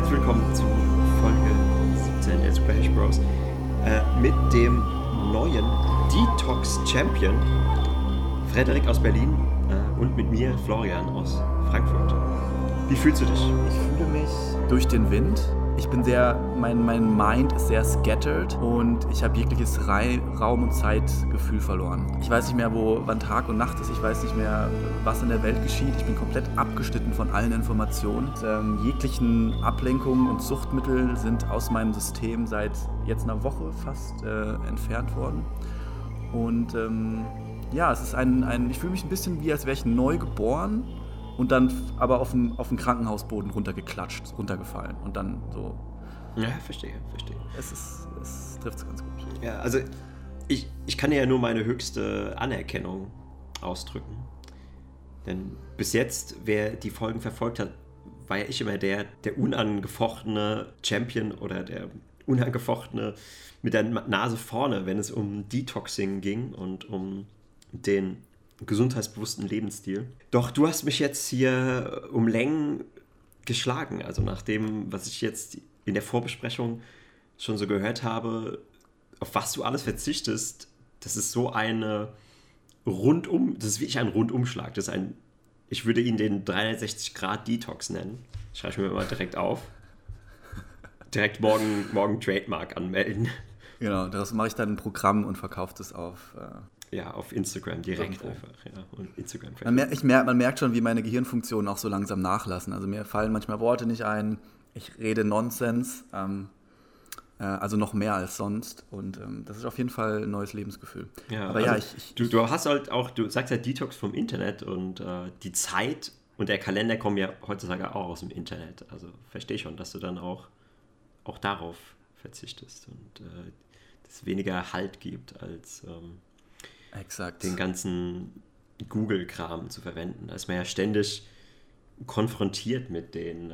Herzlich willkommen zu Folge 17 der SuperHash Bros mit dem neuen Detox Champion Frederik aus Berlin und mit mir Florian aus Frankfurt. Wie fühlst du dich? Ich fühle mich durch den Wind. Ich bin mein Mind ist sehr scattered und ich habe jegliches Raum- und Zeitgefühl verloren. Ich weiß nicht mehr, wann Tag und Nacht ist, ich weiß nicht mehr, was in der Welt geschieht. Ich bin komplett abgeschnitten von allen Informationen. Jeglichen Ablenkungen und Suchtmittel sind aus meinem System seit jetzt einer Woche fast entfernt worden. Und es ist ich fühle mich ein bisschen wie, als wäre ich neu geboren. Und dann aber auf den Krankenhausboden runtergefallen. Und dann so. Ja, verstehe. Es trifft es ganz gut. Ja, also ich kann dir ja nur meine höchste Anerkennung ausdrücken. Denn bis jetzt, wer die Folgen verfolgt hat, war ja ich immer der unangefochtene Champion oder der unangefochtene mit der Nase vorne, wenn es um Detoxing ging und um den gesundheitsbewussten Lebensstil. Doch du hast mich jetzt hier um Längen geschlagen. Also nach dem, was ich jetzt in der Vorbesprechung schon so gehört habe, auf was du alles verzichtest, das ist so das ist wirklich ein Rundumschlag. Das ist ich würde ihn den 360-Grad-Detox nennen. Schreibe ich mir mal direkt auf. Direkt morgen Trademark anmelden. Genau, daraus mache ich dann ein Programm und verkaufe das auf... Ja, auf Instagram direkt einfach. Ja. Und Instagram. Man merkt schon, wie meine Gehirnfunktionen auch so langsam nachlassen. Also mir fallen manchmal Worte nicht ein. Ich rede Nonsens, also noch mehr als sonst. Und das ist auf jeden Fall ein neues Lebensgefühl. Ja, aber also du hast halt auch, du sagst halt Detox vom Internet und die Zeit und der Kalender kommen ja heutzutage auch aus dem Internet. Also verstehe schon, dass du dann auch darauf verzichtest und es weniger Halt gibt als... Exakt. Den ganzen Google-Kram zu verwenden. Da ist man ja ständig konfrontiert mit den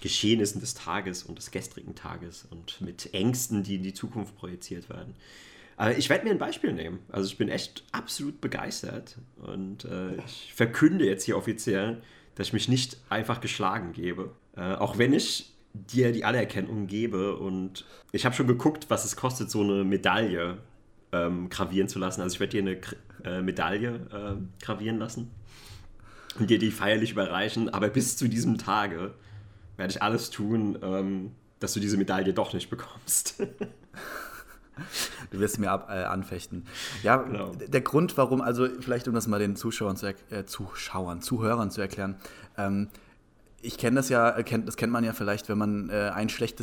Geschehnissen des Tages und des gestrigen Tages und mit Ängsten, die in die Zukunft projiziert werden. Aber ich werde mir ein Beispiel nehmen. Also ich bin echt absolut begeistert und ich verkünde jetzt hier offiziell, dass ich mich nicht einfach geschlagen gebe. Auch wenn ich dir die Anerkennung gebe und ich habe schon geguckt, was es kostet, so eine Medaille gravieren zu lassen. Also ich werde dir eine Medaille gravieren lassen und dir die feierlich überreichen, aber bis zu diesem Tage werde ich alles tun, dass du diese Medaille doch nicht bekommst. Du wirst mir anfechten. Ja, genau. Der Grund, warum, also vielleicht um das mal den Zuhörern zu erklären, ich kenne das ja, das kennt man ja vielleicht, wenn man eine schlechte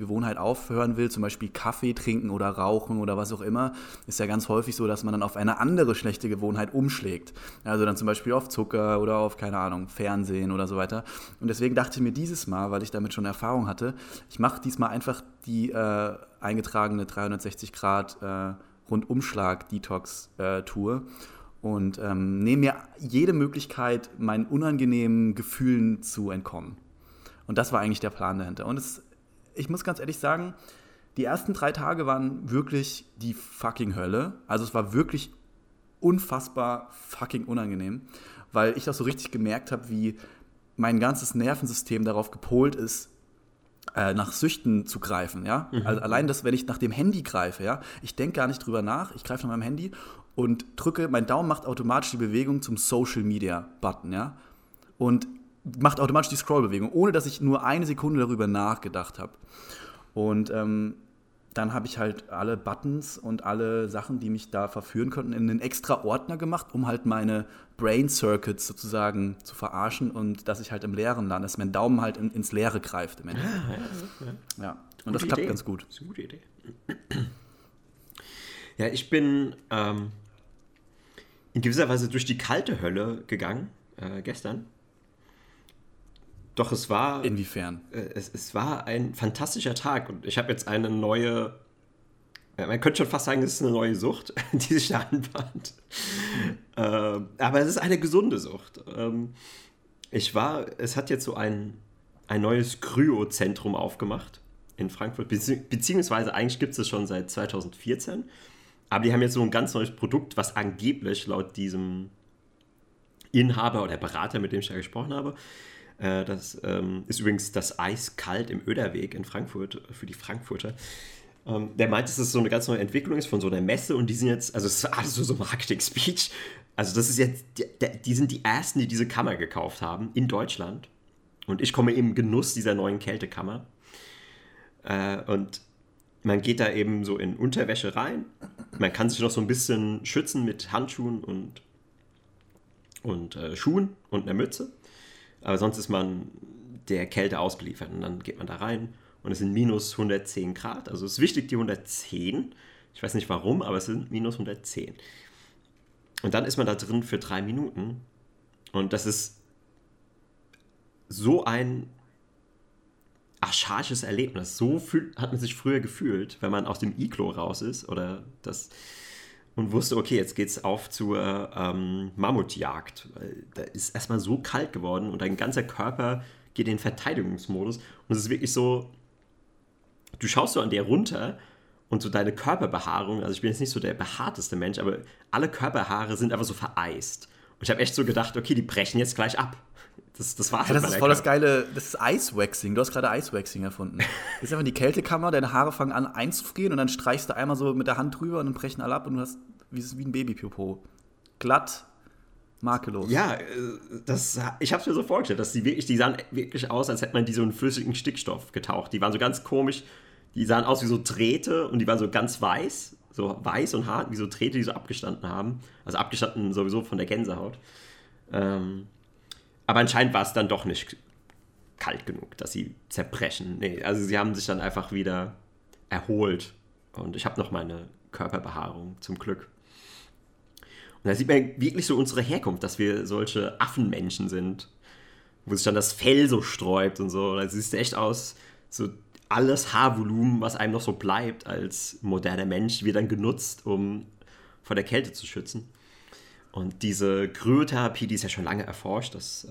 Gewohnheit aufhören will, zum Beispiel Kaffee trinken oder rauchen oder was auch immer, ist ja ganz häufig so, dass man dann auf eine andere schlechte Gewohnheit umschlägt. Also dann zum Beispiel auf Zucker oder auf, keine Ahnung, Fernsehen oder so weiter. Und deswegen dachte ich mir dieses Mal, weil ich damit schon Erfahrung hatte, ich mache diesmal einfach die eingetragene 360-Grad-Rundumschlag-Detox-Tour. Und nehme mir jede Möglichkeit, meinen unangenehmen Gefühlen zu entkommen. Und das war eigentlich der Plan dahinter. Und ich muss ganz ehrlich sagen, die ersten 3 Tage waren wirklich die fucking Hölle. Also es war wirklich unfassbar fucking unangenehm, weil ich auch so richtig gemerkt habe, wie mein ganzes Nervensystem darauf gepolt ist, nach Süchten zu greifen. Ja? Mhm. Also allein das, wenn ich nach dem Handy greife, ja? Ich denke gar nicht drüber nach, ich greife nach meinem Handy und drücke, mein Daumen macht automatisch die Bewegung zum Social-Media-Button, ja, und macht automatisch die Scroll-Bewegung, ohne dass ich nur eine Sekunde darüber nachgedacht habe. Und dann habe ich halt alle Buttons und alle Sachen, die mich da verführen könnten, in einen extra Ordner gemacht, um halt meine Brain-Circuits sozusagen zu verarschen und dass ich halt im Leeren lande, dass mein Daumen halt ins Leere greift im Endeffekt. Ja. Und das klappt ganz gut. Das ist eine gute Idee. Ja, ich bin in gewisser Weise durch die kalte Hölle gegangen, gestern. Doch es war... Inwiefern? Es war ein fantastischer Tag und ich habe jetzt eine neue... man könnte schon fast sagen, es ist eine neue Sucht, die sich da anbahnt. Aber es ist eine gesunde Sucht. Es hat jetzt so ein neues Kryo-Zentrum aufgemacht in Frankfurt, beziehungsweise eigentlich gibt es das schon seit 2014. Aber die haben jetzt so ein ganz neues Produkt, was angeblich laut diesem Inhaber oder Berater, mit dem ich da gesprochen habe, Das ist übrigens das Eiskalt im Öderweg in Frankfurt für die Frankfurter. Der meint, dass das so eine ganz neue Entwicklung ist von so einer Messe und die sind jetzt, also es ist alles so Marketing-Speech. Also das ist jetzt, die sind die Ersten, die diese Kammer gekauft haben in Deutschland. Und ich komme eben in Genuss dieser neuen Kältekammer. Und man geht da eben so in Unterwäsche rein. Man kann sich noch so ein bisschen schützen mit Handschuhen und Schuhen und einer Mütze. Aber sonst ist man der Kälte ausgeliefert. Und dann geht man da rein und es sind minus 110 Grad. Also es ist wichtig, die 110. Ich weiß nicht warum, aber es sind minus 110. Und dann ist man da drin für 3 Minuten. Und das ist so ein archaisches Erlebnis. So hat man sich früher gefühlt, wenn man aus dem Iglo raus ist oder das und wusste, okay, jetzt geht's auf zur Mammutjagd. Da ist erstmal so kalt geworden und dein ganzer Körper geht in Verteidigungsmodus. Und es ist wirklich so, du schaust so an dir runter und so deine Körperbehaarung, also ich bin jetzt nicht so der behaarteste Mensch, aber alle Körperhaare sind einfach so vereist. Und ich habe echt so gedacht, okay, die brechen jetzt gleich ab. Das war's. Ja, das ist voll das geile, das ist Eiswaxing. Du hast gerade Eiswaxing erfunden. Das ist einfach die Kältekammer, deine Haare fangen an einzufrieren und dann streichst du einmal so mit der Hand drüber und dann brechen alle ab und du hast wie ein Babypopo. Glatt, makellos. Ja, ich habe es mir so vorgestellt, dass die sahen wirklich aus, als hätte man die so in flüssigen Stickstoff getaucht. Die waren so ganz komisch, die sahen aus wie so Drähte und die waren so ganz weiß. So weiß und hart, wie so Drähte, die so abgestanden haben. Also abgestanden sowieso von der Gänsehaut. Aber anscheinend war es dann doch nicht kalt genug, dass sie zerbrechen. Nee, also sie haben sich dann einfach wieder erholt. Und ich habe noch meine Körperbehaarung, zum Glück. Und da sieht man wirklich so unsere Herkunft, dass wir solche Affenmenschen sind. Wo sich dann das Fell so sträubt und so. Da siehst du echt aus, so alles Haarvolumen, was einem noch so bleibt als moderner Mensch, wird dann genutzt, um vor der Kälte zu schützen. Und diese Kryotherapie, die ist ja schon lange erforscht, dass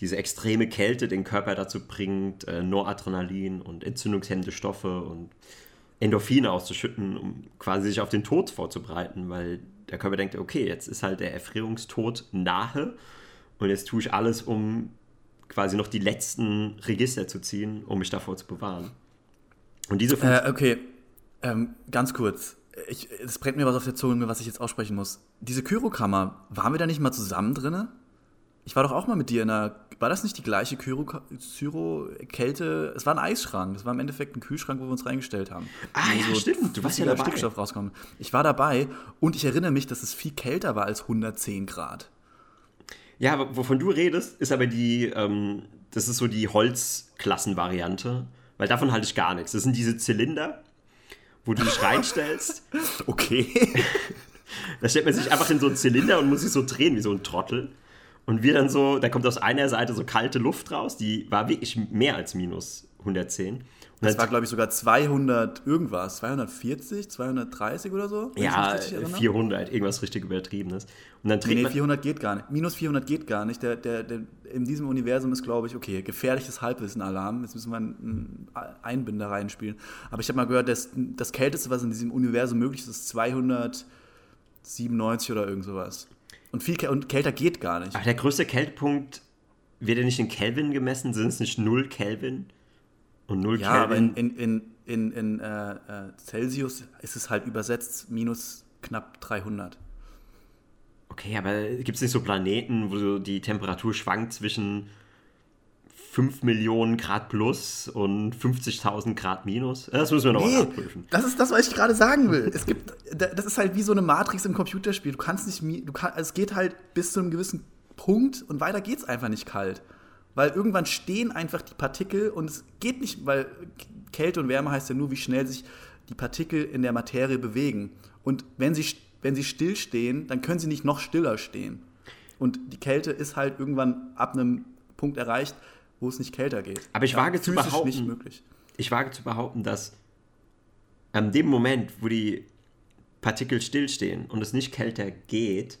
diese extreme Kälte den Körper dazu bringt, Noradrenalin und entzündungshemmende Stoffe und Endorphine auszuschütten, um quasi sich auf den Tod vorzubereiten, weil der Körper denkt, okay, jetzt ist halt der Erfrierungstod nahe und jetzt tue ich alles, um quasi noch die letzten Register zu ziehen, um mich davor zu bewahren. Und diese ganz kurz. Es brennt mir was auf der Zunge, was ich jetzt aussprechen muss. Diese Kyrokammer, waren wir da nicht mal zusammen drin? Ich war doch auch mal mit dir in einer... War das nicht die gleiche Kyro-Kälte? Es war ein Eisschrank. Es war im Endeffekt ein Kühlschrank, wo wir uns reingestellt haben. Ah ja, so stimmt. Du warst ja dabei. Stickstoff rauskommen. Ich war dabei und ich erinnere mich, dass es viel kälter war als 110 Grad. Ja, wovon du redest, ist aber die, das ist so die Holzklassenvariante, weil davon halte ich gar nichts. Das sind diese Zylinder, wo du dich reinstellst. Okay. Da stellt man sich einfach in so einen Zylinder und muss sich so drehen wie so ein Trottel. Und wir dann so, da kommt aus einer Seite so kalte Luft raus, die war wirklich mehr als minus 110. Und das war, glaube ich, sogar 200 irgendwas, 240, 230 oder so? Ja, 400, irgendwas richtig Übertriebenes. Und dann nee, 400 geht gar nicht. Minus 400 geht gar nicht. Der in diesem Universum ist, glaube ich, okay, gefährliches Halbwissen-Alarm. Jetzt müssen wir einen Einbinder reinspielen. Aber ich habe mal gehört, das Kälteste, was in diesem Universum möglich ist, ist 297 oder irgend sowas. Und kälter geht gar nicht. Aber der größte Kältepunkt wird ja nicht in Kelvin gemessen, sind es nicht 0 Kelvin? Und 0 Kelvin. Ja, aber in Celsius ist es halt übersetzt minus knapp 300. Okay, aber gibt es nicht so Planeten, wo so die Temperatur schwankt zwischen 5 Millionen Grad plus und 50.000 Grad minus? Das müssen wir noch mal abprüfen. Das ist das, was ich gerade sagen will. Das ist halt wie so eine Matrix im Computerspiel. Du kannst nicht, es geht halt bis zu einem gewissen Punkt und weiter geht's einfach nicht kalt. Weil irgendwann stehen einfach die Partikel und es geht nicht, weil Kälte und Wärme heißt ja nur, wie schnell sich die Partikel in der Materie bewegen. Und wenn sie stillstehen, dann können sie nicht noch stiller stehen. Und die Kälte ist halt irgendwann ab einem Punkt erreicht, wo es nicht kälter geht. Aber ich wage zu behaupten, dass an dem Moment, wo die Partikel stillstehen und es nicht kälter geht,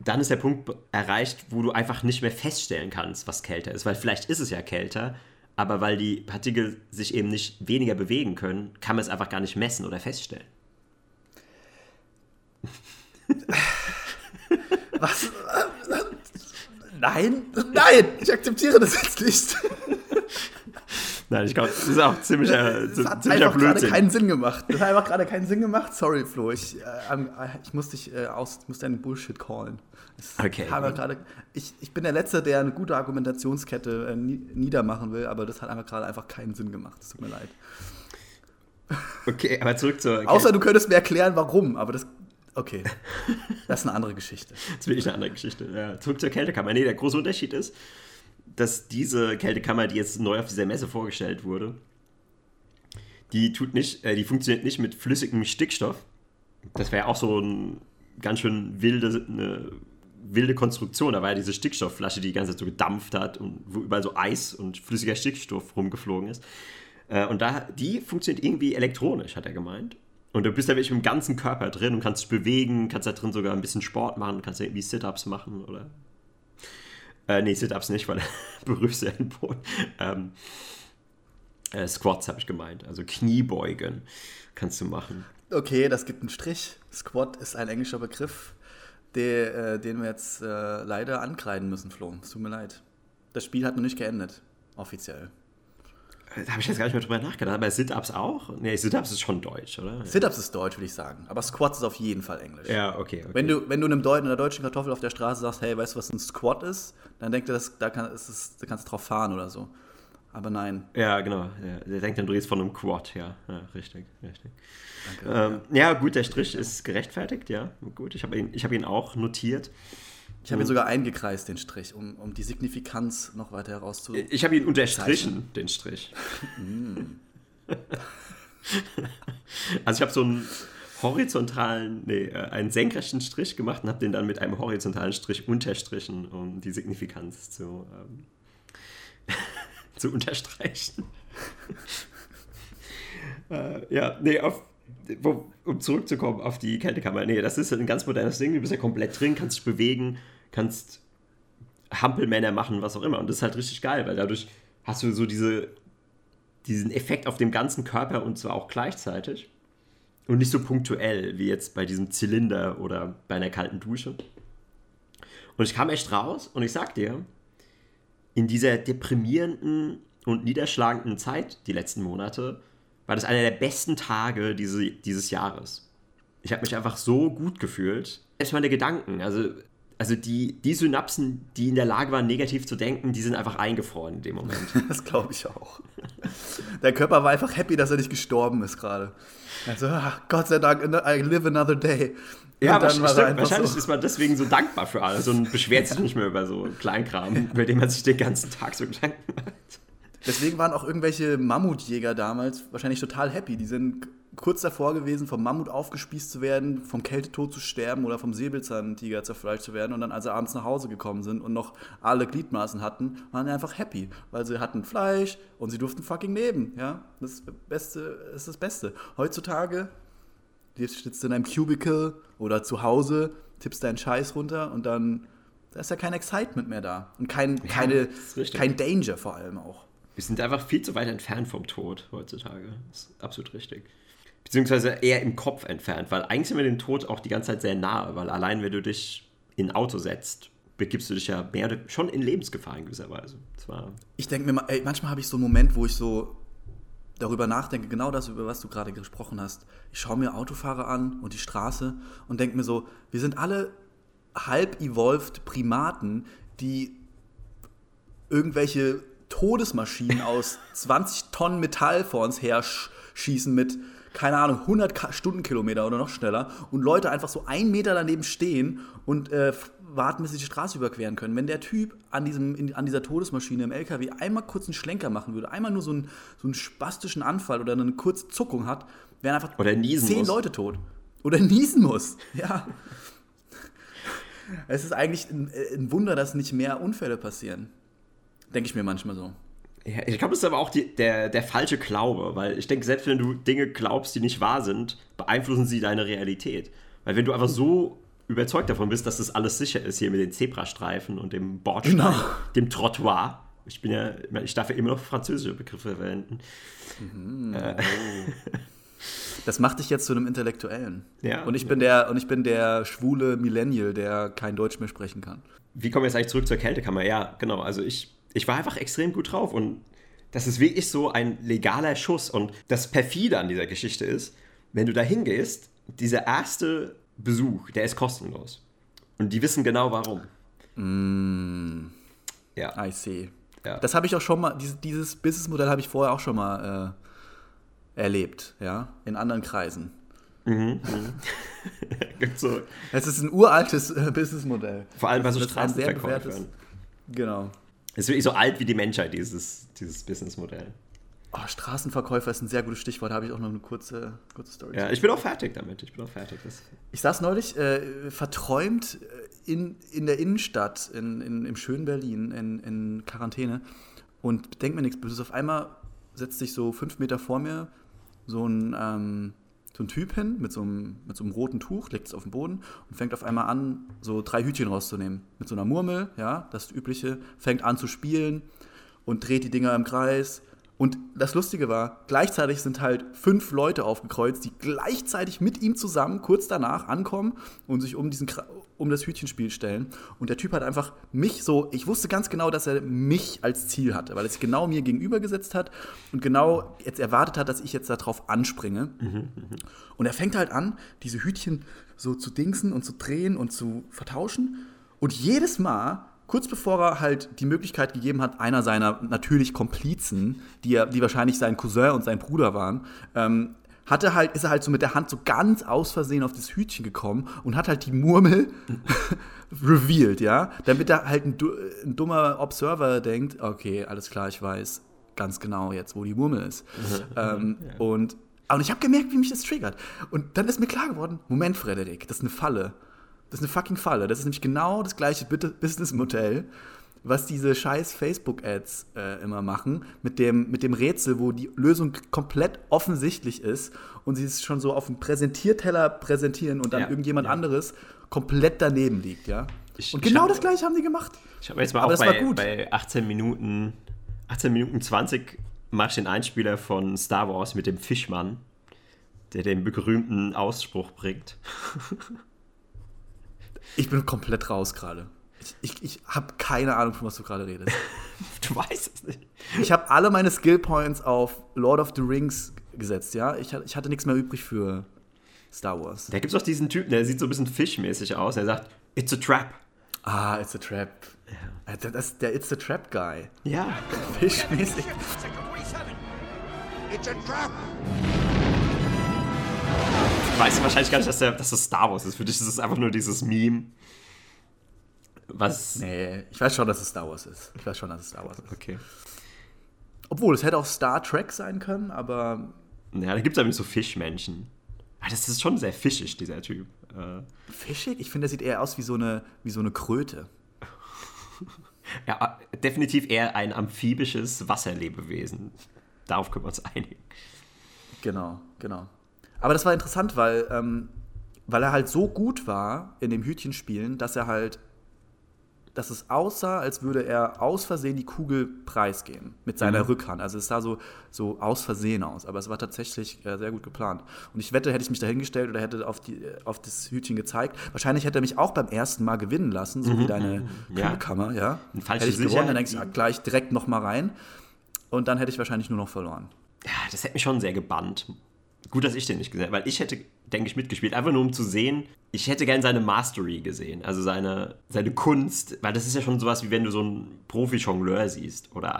dann ist der Punkt erreicht, wo du einfach nicht mehr feststellen kannst, was kälter ist. Weil vielleicht ist es ja kälter, aber weil die Partikel sich eben nicht weniger bewegen können, kann man es einfach gar nicht messen oder feststellen. Was? Nein, ich akzeptiere das jetzt nicht. Nein, ich glaube, das ist auch ziemlicher Blödsinn. Das hat einfach gerade keinen Sinn gemacht. Sorry, Flo. Ich muss dich deinen Bullshit callen. Okay. Ich bin der Letzte, der eine gute Argumentationskette niedermachen will, aber das hat einfach gerade keinen Sinn gemacht. Es tut mir leid. Okay, aber zurück zur... Okay. Außer du könntest mir erklären, warum, aber das... Okay, das ist eine andere Geschichte. Das ist wirklich eine andere Geschichte. Ja, zurück zur Kältekammer. Nee, der große Unterschied ist, dass diese Kältekammer, die jetzt neu auf dieser Messe vorgestellt wurde, die funktioniert nicht mit flüssigem Stickstoff. Das wäre ja auch so ein ganz schön eine wilde Konstruktion. Da war ja diese Stickstoffflasche, die ganze Zeit so gedampft hat und wo überall so Eis und flüssiger Stickstoff rumgeflogen ist. Und die funktioniert irgendwie elektronisch, hat er gemeint. Und du bist da wirklich im ganzen Körper drin und kannst dich bewegen, kannst da drin sogar ein bisschen Sport machen, kannst da irgendwie Sit-Ups machen oder... nee, Sit-Ups nicht, weil berührst du ja den Boden. Squats habe ich gemeint, also Kniebeugen kannst du machen. Okay, das gibt einen Strich. Squat ist ein englischer Begriff, den wir jetzt leider ankreiden müssen, Flo. Es tut mir leid. Das Spiel hat noch nicht geendet, offiziell. Da habe ich jetzt gar nicht mehr drüber nachgedacht. Aber Sit-Ups auch? Nee, Sit-Ups ist schon deutsch, oder? Sit-Ups ist deutsch, würde ich sagen. Aber Squats ist auf jeden Fall englisch. Ja, okay. Wenn du einer deutschen Kartoffel auf der Straße sagst, hey, weißt du, was ein Squat ist? Dann denkt er, da kannst du drauf fahren oder so. Aber nein. Ja, genau. Ja. Der denkt dann, du redest von einem Quad, ja. Richtig. Danke, ja, gut, der Strich ist gerechtfertigt, ja. Gut, ich hab ihn auch notiert. Ich habe ihn sogar eingekreist, den Strich, um die Signifikanz noch weiter herauszuholen. Ich habe ihn unterstrichen, den Strich. Also ich habe so einen einen senkrechten Strich gemacht und habe den dann mit einem horizontalen Strich unterstrichen, um die Signifikanz zu, zu unterstreichen. Um zurückzukommen auf die Kältekammer. Nee, das ist ein ganz modernes Ding. Du bist ja komplett drin, kannst dich bewegen, kannst Hampelmänner machen, was auch immer. Und das ist halt richtig geil, weil dadurch hast du so diesen Effekt auf dem ganzen Körper und zwar auch gleichzeitig und nicht so punktuell wie jetzt bei diesem Zylinder oder bei einer kalten Dusche. Und ich kam echt raus und ich sag dir, in dieser deprimierenden und niederschlagenden Zeit die letzten Monate war das einer der besten Tage dieses Jahres. Ich habe mich einfach so gut gefühlt. Selbst meine Gedanken, also die Synapsen, die in der Lage waren, negativ zu denken, die sind einfach eingefroren in dem Moment. Das glaube ich auch. Der Körper war einfach happy, dass er nicht gestorben ist gerade. Also, Gott sei Dank, I live another day. Ja, wahrscheinlich ist man deswegen so dankbar für alles und beschwert sich nicht mehr über so Kleinkram, über den man sich den ganzen Tag so Gedanken macht. Deswegen waren auch irgendwelche Mammutjäger damals wahrscheinlich total happy. Die sind kurz davor gewesen, vom Mammut aufgespießt zu werden, vom Kältetod zu sterben oder vom Säbelzahntiger zerfleischt zu werden. Und dann, als sie abends nach Hause gekommen sind und noch alle Gliedmaßen hatten, waren sie einfach happy. Weil sie hatten Fleisch und sie durften fucking leben. Ja? Das ist das Beste. Heutzutage sitzt du in einem Cubicle oder zu Hause, tippst deinen Scheiß runter und dann da ist ja kein Excitement mehr da. Und kein Danger vor allem auch. Wir sind einfach viel zu weit entfernt vom Tod heutzutage. Das ist absolut richtig. Beziehungsweise eher im Kopf entfernt, weil eigentlich sind wir dem Tod auch die ganze Zeit sehr nahe, weil allein wenn du dich in ein Auto setzt, begibst du dich ja schon in Lebensgefahr in gewisser Weise. Ich denke mir, manchmal habe ich so einen Moment, wo ich so darüber nachdenke, genau das, über was du gerade gesprochen hast. Ich schaue mir Autofahrer an und die Straße und denke mir so, wir sind alle halb evolved Primaten, die irgendwelche Todesmaschinen aus 20 Tonnen Metall vor uns her schießen mit, keine Ahnung, 100 Stundenkilometer oder noch schneller und Leute einfach so 1 Meter daneben stehen und warten, bis sie die Straße überqueren können. Wenn der Typ an dieser Todesmaschine im LKW einmal kurz einen Schlenker machen würde, einmal nur so einen spastischen Anfall oder eine kurze Zuckung hat, wären einfach 10 Leute tot. Oder niesen muss. Ja. Es ist eigentlich ein Wunder, dass nicht mehr Unfälle passieren. Denke ich mir manchmal so. Ja, ich glaube, das ist aber auch der falsche Glaube, weil ich denke, selbst wenn du Dinge glaubst, die nicht wahr sind, beeinflussen sie deine Realität. Weil wenn du einfach so überzeugt davon bist, dass das alles sicher ist, hier mit den Zebrastreifen und dem Bordstein, dem Trottoir, ich darf ja immer noch französische Begriffe verwenden. Mhm. Das macht dich jetzt zu einem Intellektuellen. Ja, und ich bin der schwule Millennial, der kein Deutsch mehr sprechen kann. wie kommen wir jetzt eigentlich zurück zur Kältekammer? Ja, genau, also ich war einfach extrem gut drauf und das ist wirklich so ein legaler Schuss. Und das Perfide an dieser Geschichte ist, wenn du da hingehst, dieser erste Besuch, der ist kostenlos. Und die wissen genau, warum. Mm. Ja. I see. Ja. Das habe ich auch schon mal, dieses Businessmodell habe ich vorher auch schon mal erlebt, ja, in anderen Kreisen. Mhm. Gibt's so. Es ist ein uraltes Businessmodell. Vor allem bei so Straßenverkäufern. Genau. Es ist wirklich so alt wie die Menschheit, dieses Businessmodell. Oh, Straßenverkäufer ist ein sehr gutes Stichwort. Da habe ich auch noch eine kurze Story. Ja, ich bin auch fertig damit. Ich saß neulich verträumt in der Innenstadt, im schönen Berlin, in Quarantäne und denke mir nichts Böses. Auf einmal setzt sich so 5 Meter vor mir so ein Typ hin mit so einem roten Tuch, legt es auf den Boden und fängt auf einmal an, so 3 Hütchen rauszunehmen. Mit so einer Murmel, ja, das Übliche, fängt an zu spielen und dreht die Dinger im Kreis. Und das Lustige war, gleichzeitig sind halt 5 Leute aufgekreuzt, die gleichzeitig mit ihm zusammen kurz danach ankommen und sich um das Hütchenspiel stellen. Und der Typ hat einfach mich so, ich wusste ganz genau, dass er mich als Ziel hatte, weil er sich genau mir gegenübergesetzt hat und genau jetzt erwartet hat, dass ich jetzt darauf anspringe. Mhm, und er fängt halt an, diese Hütchen so zu dingsen und zu drehen und zu vertauschen. Und jedes Mal, kurz bevor er halt die Möglichkeit gegeben hat, einer seiner natürlich Komplizen, die wahrscheinlich sein Cousin und sein Bruder waren, ist er halt so mit der Hand so ganz aus Versehen auf das Hütchen gekommen und hat halt die Murmel revealed, ja? Damit da halt ein dummer Observer denkt, okay, alles klar, ich weiß ganz genau jetzt, wo die Murmel ist. Ja. Und ich habe gemerkt, wie mich das triggert. Und dann ist mir klar geworden, Moment, Frederik, das ist eine Falle. Das ist eine fucking Falle. Das ist nämlich genau das gleiche Businessmodell, was diese scheiß Facebook-Ads immer machen, mit dem Rätsel, wo die Lösung komplett offensichtlich ist und sie es schon so auf dem Präsentierteller präsentieren und dann irgendjemand anderes komplett daneben liegt, ja. Das gleiche haben die gemacht. Ich habe jetzt mal auch bei 18 Minuten 20 mach ich den Einspieler von Star Wars mit dem Fischmann, der den berühmten Ausspruch bringt. Ich bin komplett raus gerade. Ich habe keine Ahnung, von was du gerade redest. Du weißt es nicht. Ich habe alle meine Skillpoints auf Lord of the Rings gesetzt, ja? Ich hatte nichts mehr übrig für Star Wars. Da gibt's auch diesen Typen, der sieht so ein bisschen fischmäßig aus. Er sagt, it's a trap. Ah, it's a trap. Ja. Das ist der It's a Trap Guy. Ja. Fischmäßig. It's a trap. Weißt du wahrscheinlich gar nicht, dass das Star Wars ist. Für dich ist es einfach nur dieses Meme. Was? Nee, ich weiß schon, dass es Star Wars ist. Okay. Obwohl, es hätte auch Star Trek sein können, aber... Ja, da gibt es aber nicht so Fischmenschen. Das ist schon sehr fischig, dieser Typ. Fischig? Ich finde, der sieht eher aus wie so eine Kröte. Ja, definitiv eher ein amphibisches Wasserlebewesen. Darauf können wir uns einigen. Genau. Aber das war interessant, weil er halt so gut war in dem Hütchenspielen, dass es aussah, als würde er aus Versehen die Kugel preisgeben mit seiner Rückhand. Also es sah so aus Versehen aus, aber es war tatsächlich sehr gut geplant. Und ich wette, hätte ich mich dahingestellt oder hätte auf das Hütchen gezeigt, wahrscheinlich hätte er mich auch beim ersten Mal gewinnen lassen, so wie deine Kältekammer, ja. Hätte ich gewonnen, dann denkst du, gleich direkt nochmal rein. Und dann hätte ich wahrscheinlich nur noch verloren. Ja, das hätte mich schon sehr gebannt. Gut, dass ich den nicht gesehen habe, weil ich hätte, denke ich, mitgespielt. Einfach nur, um zu sehen, ich hätte gern seine Mastery gesehen, also seine Kunst. Weil das ist ja schon sowas, wie wenn du so einen Profi-Jongleur siehst oder so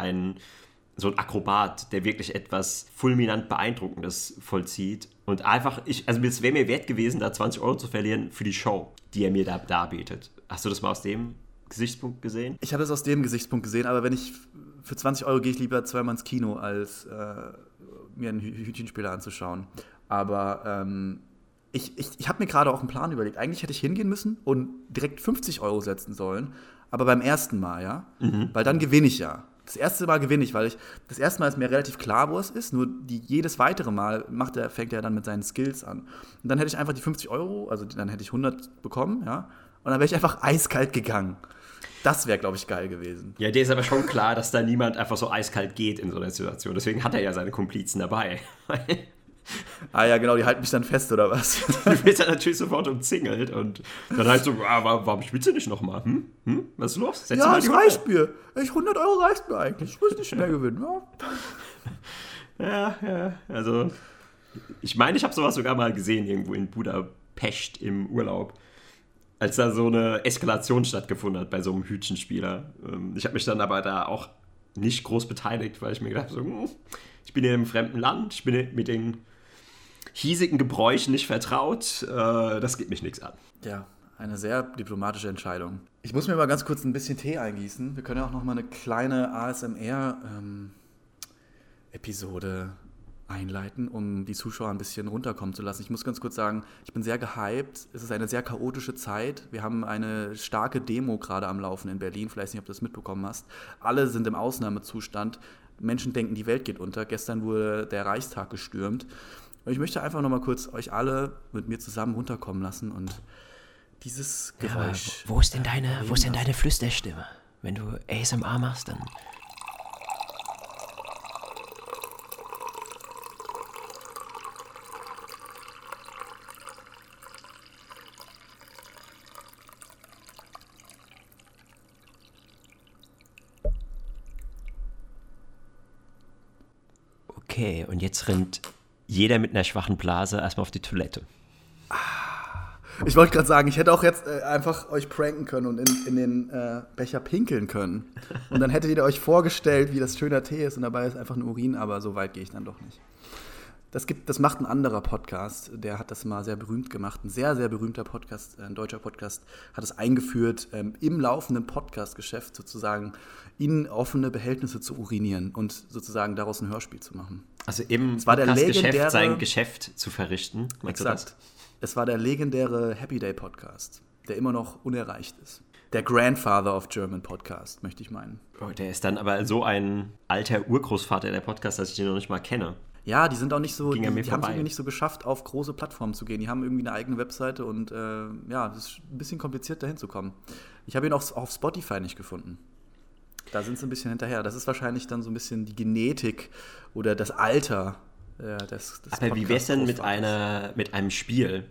einen Akrobat, der wirklich etwas fulminant Beeindruckendes vollzieht. Und einfach, es wäre mir wert gewesen, da 20 Euro zu verlieren für die Show, die er mir da darbietet. Hast du das mal aus dem Gesichtspunkt gesehen? Ich habe das aus dem Gesichtspunkt gesehen, aber wenn ich für 20 Euro gehe, ich lieber zweimal ins Kino, als... mir einen Hütchenspieler anzuschauen. Aber ich habe mir gerade auch einen Plan überlegt. Eigentlich hätte ich hingehen müssen und direkt 50 Euro setzen sollen, aber beim ersten Mal, ja? Mhm. Weil dann gewinne ich ja. Das erste Mal gewinne ich, weil das erste Mal ist mir relativ klar, wo es ist, nur jedes weitere Mal fängt er dann mit seinen Skills an. Und dann hätte ich einfach die 50 Euro, also dann hätte ich 100 bekommen, ja? Und dann wäre ich einfach eiskalt gegangen. Das wäre, glaube ich, geil gewesen. Ja, dir ist aber schon klar, dass da niemand einfach so eiskalt geht in so einer Situation. Deswegen hat er ja seine Komplizen dabei. Ah ja, genau, die halten mich dann fest, oder was? Die wird dann natürlich sofort umzingelt und dann halt so, warum spielst du nicht nochmal? Was ist los? Setz mal die Runde. Reicht mir. 100 Euro reicht mir eigentlich. Ich muss nicht schnell gewinnen. Ja, also ich meine, ich habe sowas sogar mal gesehen, irgendwo in Budapest im Urlaub, als da so eine Eskalation stattgefunden hat bei so einem Hütchenspieler. Ich habe mich dann aber da auch nicht groß beteiligt, weil ich mir gedacht habe, so, ich bin hier in einem fremden Land, ich bin mit den hiesigen Gebräuchen nicht vertraut, das geht mich nichts an. Ja, eine sehr diplomatische Entscheidung. Ich muss mir mal ganz kurz ein bisschen Tee eingießen. Wir können ja auch noch mal eine kleine ASMR-Episode einleiten, um die Zuschauer ein bisschen runterkommen zu lassen. Ich muss ganz kurz sagen, ich bin sehr gehypt. Es ist eine sehr chaotische Zeit. Wir haben eine starke Demo gerade am Laufen in Berlin. Vielleicht nicht, ob du das mitbekommen hast. Alle sind im Ausnahmezustand. Menschen denken, die Welt geht unter. Gestern wurde der Reichstag gestürmt. Und ich möchte einfach nochmal kurz euch alle mit mir zusammen runterkommen lassen und dieses Geräusch... Ja, wo ist denn deine Flüsterstimme? Wenn du ASMR machst, dann... Okay, und jetzt rennt jeder mit einer schwachen Blase erstmal auf die Toilette. Ich wollte gerade sagen, ich hätte auch jetzt einfach euch pranken können und in den Becher pinkeln können. Und dann hättet ihr euch vorgestellt, wie das schöner Tee ist und dabei ist einfach ein Urin, aber so weit gehe ich dann doch nicht. Das macht ein anderer Podcast, der hat das mal sehr berühmt gemacht. Ein sehr, sehr berühmter Podcast, ein deutscher Podcast, hat es eingeführt, im laufenden Podcast-Geschäft sozusagen in offene Behältnisse zu urinieren und sozusagen daraus ein Hörspiel zu machen. Also im Podcast-Geschäft sein Geschäft zu verrichten. Exakt. Es war der legendäre Happy Day Podcast, der immer noch unerreicht ist. Der Grandfather of German Podcast, möchte ich meinen. Oh, der ist dann aber so ein alter Urgroßvater der Podcast, dass ich den noch nicht mal kenne. Ja, die sind auch nicht so, die haben es irgendwie nicht so geschafft, auf große Plattformen zu gehen. Die haben irgendwie eine eigene Webseite und ja, das ist ein bisschen kompliziert, da hinzukommen. Ich habe ihn auch auf Spotify nicht gefunden. Da sind sie ein bisschen hinterher. Das ist wahrscheinlich dann so ein bisschen die Genetik oder das Alter des Podcasts. Aber wie wär's denn mit einem Spiel?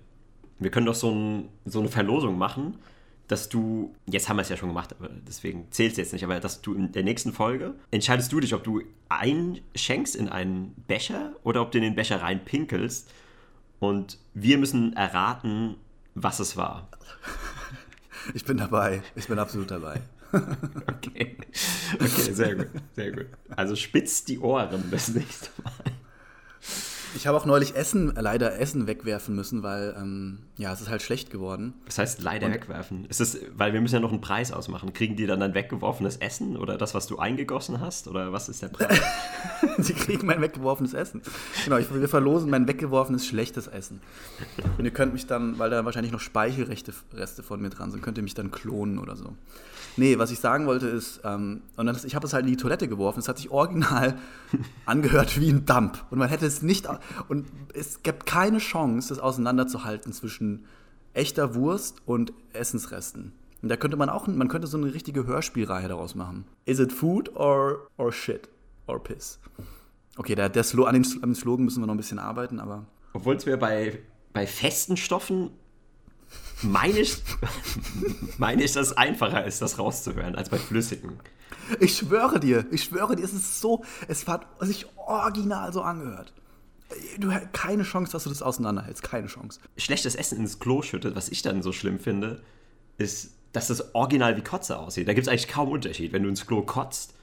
Wir können doch so eine Verlosung machen, dass du, jetzt haben wir es ja schon gemacht, aber deswegen zählt es jetzt nicht, aber dass du in der nächsten Folge entscheidest du dich, ob du einschenkst in einen Becher oder ob du in den Becher reinpinkelst und wir müssen erraten, was es war. Ich bin dabei, ich bin absolut dabei. Okay, sehr gut. Also spitzt die Ohren das nächste Mal. Ich habe auch neulich leider Essen wegwerfen müssen, weil, es ist halt schlecht geworden. Was heißt leider wegwerfen? Ist das, weil wir müssen ja noch einen Preis ausmachen. Kriegen die dann weggeworfenes Essen oder das, was du eingegossen hast? Oder was ist der Preis? Sie kriegen mein weggeworfenes Essen. Genau, wir verlosen mein weggeworfenes, schlechtes Essen. Und ihr könnt mich dann, weil da wahrscheinlich noch Speichelreste von mir dran sind, könnt ihr mich dann klonen oder so. Nee, was ich sagen wollte ist, ich habe es halt in die Toilette geworfen. Es hat sich original angehört wie ein Dump. Und man hätte es nicht... Und es gibt keine Chance, das auseinanderzuhalten zwischen echter Wurst und Essensresten. Und da könnte man könnte so eine richtige Hörspielreihe daraus machen. Is it food or shit or piss? Okay, an dem Slogan müssen wir noch ein bisschen arbeiten, aber... Obwohl es mir bei festen Stoffen, meine ich, dass es einfacher ist, das rauszuhören, als bei flüssigen. Ich schwöre dir, es hat sich original so angehört. Du hast keine Chance, dass du das auseinanderhältst. Keine Chance. Schlechtes Essen ins Klo schüttet, was ich dann so schlimm finde, ist, dass das original wie Kotze aussieht. Da gibt es eigentlich kaum Unterschied. Wenn du ins Klo kotzt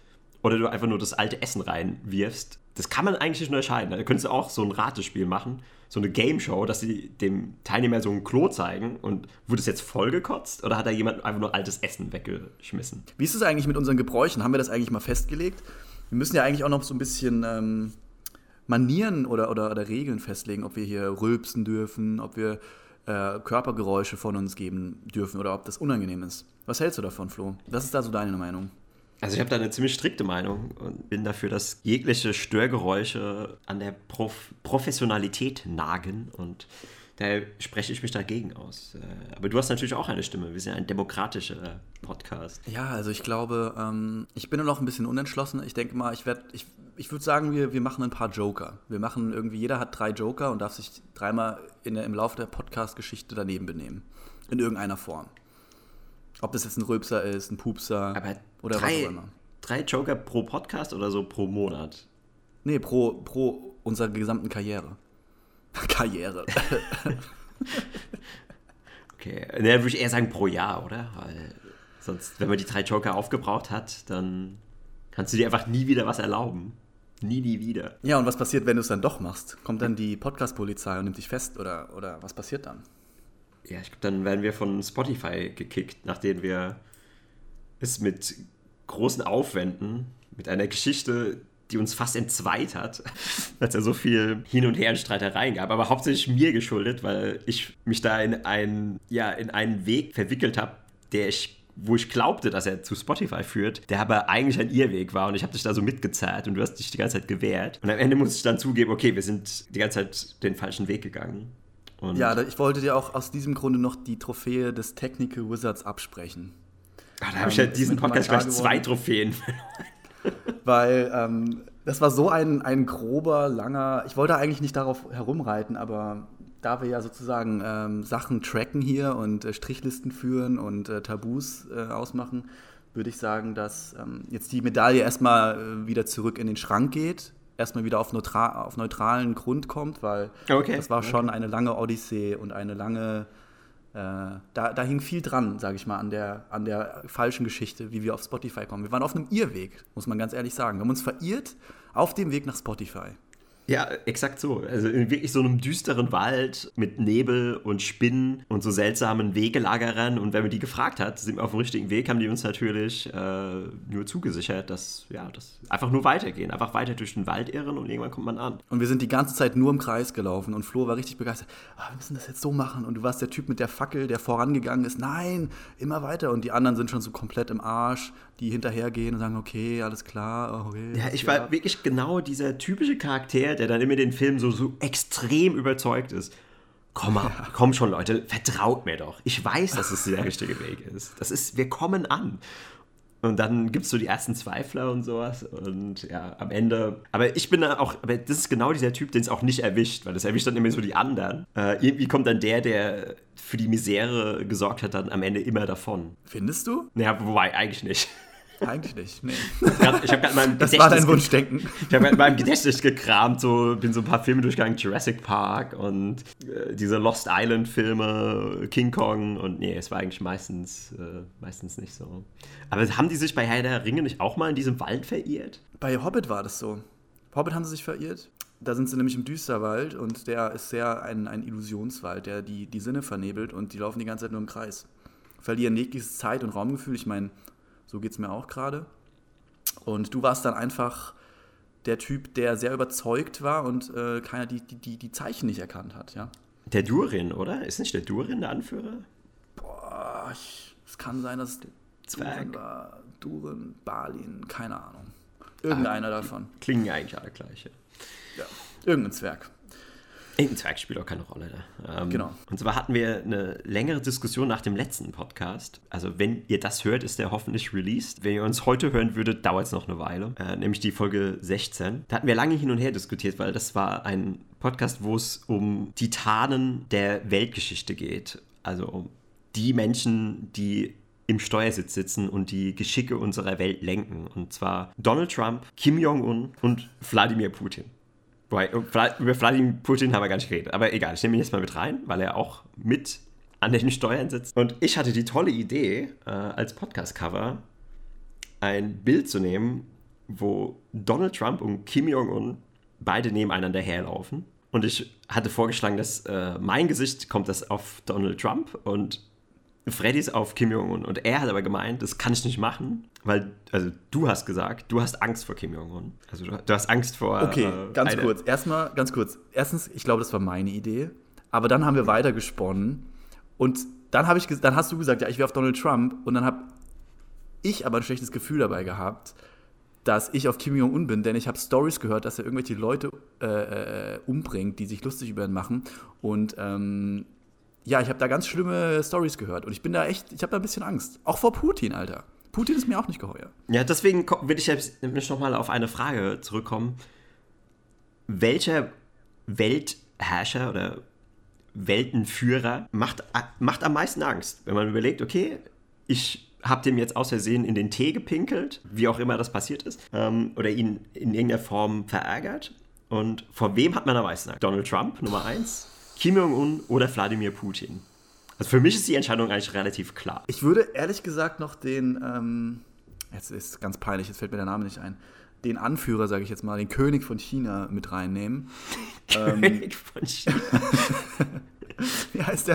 oder du einfach nur das alte Essen reinwirfst, das kann man eigentlich nicht unterscheiden. Da könntest du auch so ein Ratespiel machen, so eine Gameshow, dass sie dem Teilnehmer so ein Klo zeigen und wurde es jetzt voll gekotzt oder hat da jemand einfach nur altes Essen weggeschmissen? Wie ist es eigentlich mit unseren Gebräuchen? Haben wir das eigentlich mal festgelegt? Wir müssen ja eigentlich auch noch so ein bisschen... Manieren oder Regeln festlegen, ob wir hier rülpsen dürfen, ob wir Körpergeräusche von uns geben dürfen oder ob das unangenehm ist. Was hältst du davon, Flo? Was ist da so deine Meinung? Also ich habe da eine ziemlich strikte Meinung und bin dafür, dass jegliche Störgeräusche an der Professionalität nagen und Daher spreche ich mich dagegen aus. Aber du hast natürlich auch eine Stimme. Wir sind ein demokratischer Podcast. Ja, also ich glaube, ich bin nur noch ein bisschen unentschlossen. Ich denke mal, ich würde sagen, wir machen ein paar Joker. Wir machen irgendwie, jeder hat 3 Joker und darf sich dreimal im Laufe der Podcast-Geschichte daneben benehmen. In irgendeiner Form. Ob das jetzt ein Röpser ist, ein Pupser aber oder was auch immer. 3 Joker pro Podcast oder so pro Monat? Nee, pro unserer gesamten Karriere. Okay, naja, würde ich eher sagen pro Jahr, oder? Weil sonst, wenn man die 3 Joker aufgebraucht hat, dann kannst du dir einfach nie wieder was erlauben. Nie wieder. Ja, und was passiert, wenn du es dann doch machst? Kommt dann die Podcast-Polizei und nimmt dich fest oder was passiert dann? Ja, ich glaube, dann werden wir von Spotify gekickt, nachdem wir es mit großen Aufwänden, mit einer Geschichte, die uns fast entzweit hat, dass er so viel Hin- und Her-Streitereien gab, aber hauptsächlich mir geschuldet, weil ich mich da in einen Weg verwickelt habe, wo ich glaubte, dass er zu Spotify führt, der aber eigentlich ein Irrweg war und ich habe dich da so mitgezerrt und du hast dich die ganze Zeit gewehrt. Und am Ende musste ich dann zugeben, okay, wir sind die ganze Zeit den falschen Weg gegangen. Und ja, ich wollte dir auch aus diesem Grunde noch die Trophäe des Technical Wizards absprechen. Ach, da habe ich ja diesen Podcast gleich 2 Trophäen weil das war so ein grober, langer, ich wollte eigentlich nicht darauf herumreiten, aber da wir ja sozusagen Sachen tracken hier und Strichlisten führen und Tabus ausmachen, würde ich sagen, dass jetzt die Medaille erstmal wieder zurück in den Schrank geht, erstmal wieder auf neutralen Grund kommt, weil das war schon eine lange Odyssee und eine lange, da hing viel dran, sage ich mal, an der falschen Geschichte, wie wir auf Spotify kommen. Wir waren auf einem Irrweg, muss man ganz ehrlich sagen. Wir haben uns verirrt auf dem Weg nach Spotify. Ja, exakt so. Also in wirklich so einem düsteren Wald mit Nebel und Spinnen und so seltsamen Wegelagerern. Und wenn man die gefragt hat, sind wir auf dem richtigen Weg, haben die uns natürlich nur zugesichert, dass das einfach nur weitergehen. Einfach weiter durch den Wald irren und irgendwann kommt man an. Und wir sind die ganze Zeit nur im Kreis gelaufen und Flo war richtig begeistert. Wir müssen das jetzt so machen. Und du warst der Typ mit der Fackel, der vorangegangen ist. Nein, immer weiter. Und die anderen sind schon so komplett im Arsch, die hinterhergehen und sagen, okay, alles klar. Okay, ja, ich war wirklich genau dieser typische Charakter, der dann immer den Film so extrem überzeugt ist. Komm schon, Leute, vertraut mir doch. Ich weiß, dass es der richtige Weg ist. Wir kommen an. Und dann gibst du die ersten Zweifler und sowas. Und ja, am Ende. Aber ich bin dann auch, aber das ist genau dieser Typ, den es auch nicht erwischt, weil das erwischt dann immer so die anderen. Irgendwie kommt dann der für die Misere gesorgt hat, dann am Ende immer davon. Findest du? Naja, wobei, eigentlich nicht. Eigentlich nicht, nee. Ich hab grad mal das war dein Wunschdenken. Ich habe in meinem Gedächtnis gekramt, bin so ein paar Filme durchgegangen, Jurassic Park und diese Lost Island-Filme, King Kong und nee, es war eigentlich meistens nicht so. Aber haben die sich bei Herr der Ringe nicht auch mal in diesem Wald verirrt? Bei Hobbit war das so. Hobbit haben sie sich verirrt. Da sind sie nämlich im Düsterwald und der ist sehr ein Illusionswald, der die Sinne vernebelt und die laufen die ganze Zeit nur im Kreis. Verlieren jegliches Zeit- und Raumgefühl. Ich meine, so geht es mir auch gerade. Und du warst dann einfach der Typ, der sehr überzeugt war und keiner die Zeichen nicht erkannt hat, ja. Der Durin, oder? Ist nicht der Durin der Anführer? Boah, es kann sein, dass Zwerg war. Durin, Balin, keine Ahnung. Irgendeiner davon. Klingen eigentlich alle gleich. Ja, irgendein Zwerg. Irgendein Zwerg spielt auch keine Rolle. Ne? Genau. Und zwar hatten wir eine längere Diskussion nach dem letzten Podcast. Also wenn ihr das hört, ist der hoffentlich released. Wenn ihr uns heute hören würdet, dauert es noch eine Weile. Nämlich die Folge 16. Da hatten wir lange hin und her diskutiert, weil das war ein Podcast, wo es um Titanen der Weltgeschichte geht. Also um die Menschen, die im Steuersitz sitzen und die Geschicke unserer Welt lenken. Und zwar Donald Trump, Kim Jong-un und Wladimir Putin. Über Wladimir Putin haben wir gar nicht geredet. Aber egal, ich nehme ihn jetzt mal mit rein, weil er auch mit an den Steuern sitzt. Und ich hatte die tolle Idee, als Podcast-Cover ein Bild zu nehmen, wo Donald Trump und Kim Jong-un beide nebeneinander herlaufen. Und ich hatte vorgeschlagen, dass mein Gesicht kommt das auf Donald Trump und Freddys auf Kim Jong-un. Und er hat aber gemeint, das kann ich nicht machen, weil, also du hast gesagt, du hast Angst vor Kim Jong-un. Also du hast Angst vor... Okay, ganz kurz. Erstens, ich glaube, das war meine Idee, aber dann haben wir weitergesponnen und dann hast du gesagt, ja, ich will auf Donald Trump und dann habe ich aber ein schlechtes Gefühl dabei gehabt, dass ich auf Kim Jong-un bin, denn ich habe Stories gehört, dass er irgendwelche Leute umbringt, die sich lustig über ihn machen. Und ja, ich habe da ganz schlimme Stories gehört. Und ich bin da echt, ich habe da ein bisschen Angst. Auch vor Putin, Alter. Putin ist mir auch nicht geheuer. Ja, deswegen will ich jetzt nochmal auf eine Frage zurückkommen. Welcher Weltherrscher oder Weltenführer macht am meisten Angst? Wenn man überlegt, okay, ich habe dem jetzt aus Versehen in den Tee gepinkelt, wie auch immer das passiert ist, oder ihn in irgendeiner Form verärgert. Und vor wem hat man am meisten Angst? Donald Trump, Nummer 1, Kim Jong-un oder Wladimir Putin? Also für mich ist die Entscheidung eigentlich relativ klar. Ich würde ehrlich gesagt noch den, jetzt ist es ganz peinlich, jetzt fällt mir der Name nicht ein, den Anführer, sage ich jetzt mal, den König von China mit reinnehmen. König von China? Wie heißt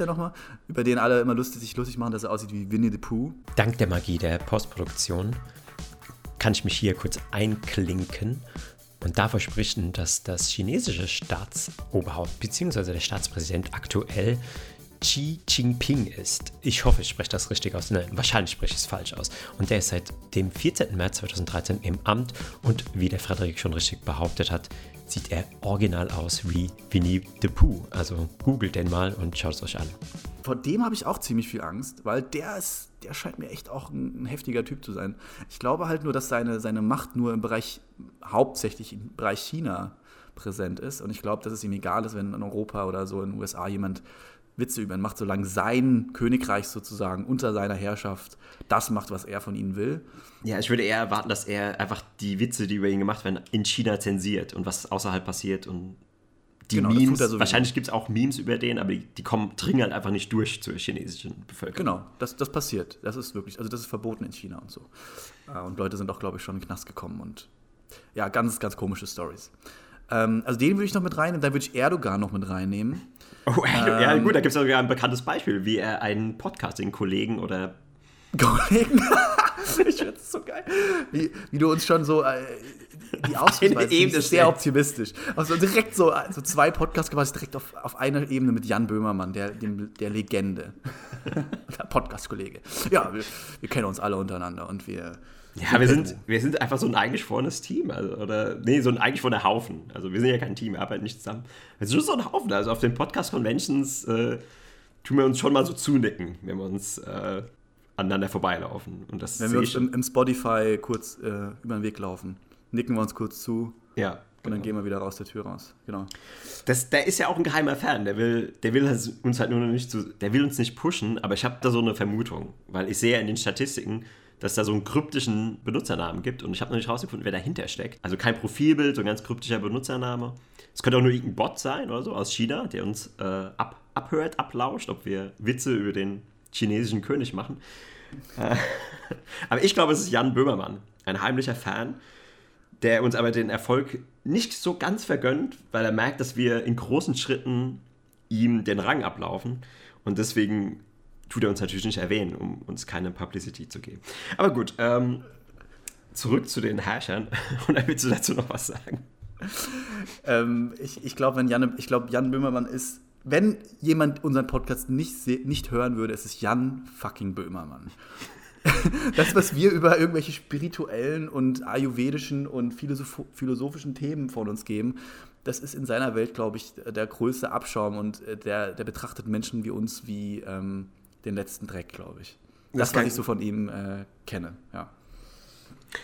der nochmal? Über den alle immer sich lustig machen, dass er aussieht wie Winnie the Pooh. Dank der Magie der Postproduktion kann ich mich hier kurz einklinken und da versprechen, dass das chinesische Staatsoberhaupt bzw. der Staatspräsident aktuell Xi Jinping ist. Ich hoffe, ich spreche das richtig aus. Nein, wahrscheinlich spreche ich es falsch aus. Und der ist seit dem 14. März 2013 im Amt und wie der Frederik schon richtig behauptet hat, sieht er original aus wie Winnie the Pooh. Also googelt den mal und schaut es euch an. Vor dem habe ich auch ziemlich viel Angst, weil der scheint mir echt auch ein heftiger Typ zu sein. Ich glaube halt nur, dass seine Macht nur hauptsächlich im Bereich China präsent ist. Und ich glaube, dass es ihm egal ist, wenn in Europa oder so in den USA jemand Witze über ihn macht, solange sein Königreich sozusagen unter seiner Herrschaft das macht, was er von ihnen will. Ja, ich würde eher erwarten, dass er einfach die Witze, die über ihn gemacht werden, in China zensiert und was außerhalb passiert und die Memes, wahrscheinlich gibt es auch Memes über den, aber die dringen halt einfach nicht durch zur chinesischen Bevölkerung. Genau, das passiert. Das ist wirklich, also das ist verboten in China und so. Und Leute sind auch, glaube ich, schon in den Knast gekommen und ja, ganz, ganz komische Stories. Also den würde ich noch mit reinnehmen, dann würde ich Erdogan noch mit reinnehmen. Oh, ja gut, da gibt es sogar ein bekanntes Beispiel, wie er einen Podcasting-Kollegen oder Kollegen, ich finde es so geil, wie du uns schon so die Auswahl ist sehr optimistisch. Also direkt so zwei Podcasts gemacht, direkt auf einer Ebene mit Jan Böhmermann, der Legende, der Podcast-Kollege. Ja, wir kennen uns alle untereinander und wir... Ja, wir sind einfach so ein eingeschworenes Team, also, so ein eingeschworener Haufen. Also wir sind ja kein Team, wir arbeiten nicht zusammen. Wir sind so ein Haufen, also auf den Podcast-Conventions tun wir uns schon mal so zunicken, wenn wir uns aneinander vorbeilaufen. Und das wenn wir uns im Spotify kurz über den Weg laufen, nicken wir uns kurz zu. Ja. Und dann gehen wir wieder aus der Tür raus. Genau. Der ist ja auch ein geheimer Fan. Der will uns nicht pushen, aber ich habe da so eine Vermutung. Weil ich sehe ja in den Statistiken, dass da so einen kryptischen Benutzernamen gibt. Und ich habe noch nicht rausgefunden, wer dahinter steckt. Also kein Profilbild, so ein ganz kryptischer Benutzername. Es könnte auch nur irgendein Bot sein oder so aus China, der uns abhört, ablauscht, ob wir Witze über den chinesischen König machen. Aber ich glaube, es ist Jan Böhmermann, ein heimlicher Fan, der uns aber den Erfolg nicht so ganz vergönnt, weil er merkt, dass wir in großen Schritten ihm den Rang ablaufen. Und deswegen tut er uns natürlich nicht erwähnen, um uns keine Publicity zu geben. Aber gut, zurück zu den Herrschern. Oder willst du dazu noch was sagen? Ich glaube, Jan Böhmermann ist, wenn jemand unseren Podcast nicht hören würde, ist es Jan fucking Böhmermann. Das, was wir über irgendwelche spirituellen und ayurvedischen und philosophischen Themen von uns geben, das ist in seiner Welt, glaube ich, der größte Abschaum und der betrachtet Menschen wie uns wie den letzten Dreck, glaube ich. Das, was ich so von ihm kenne, ja.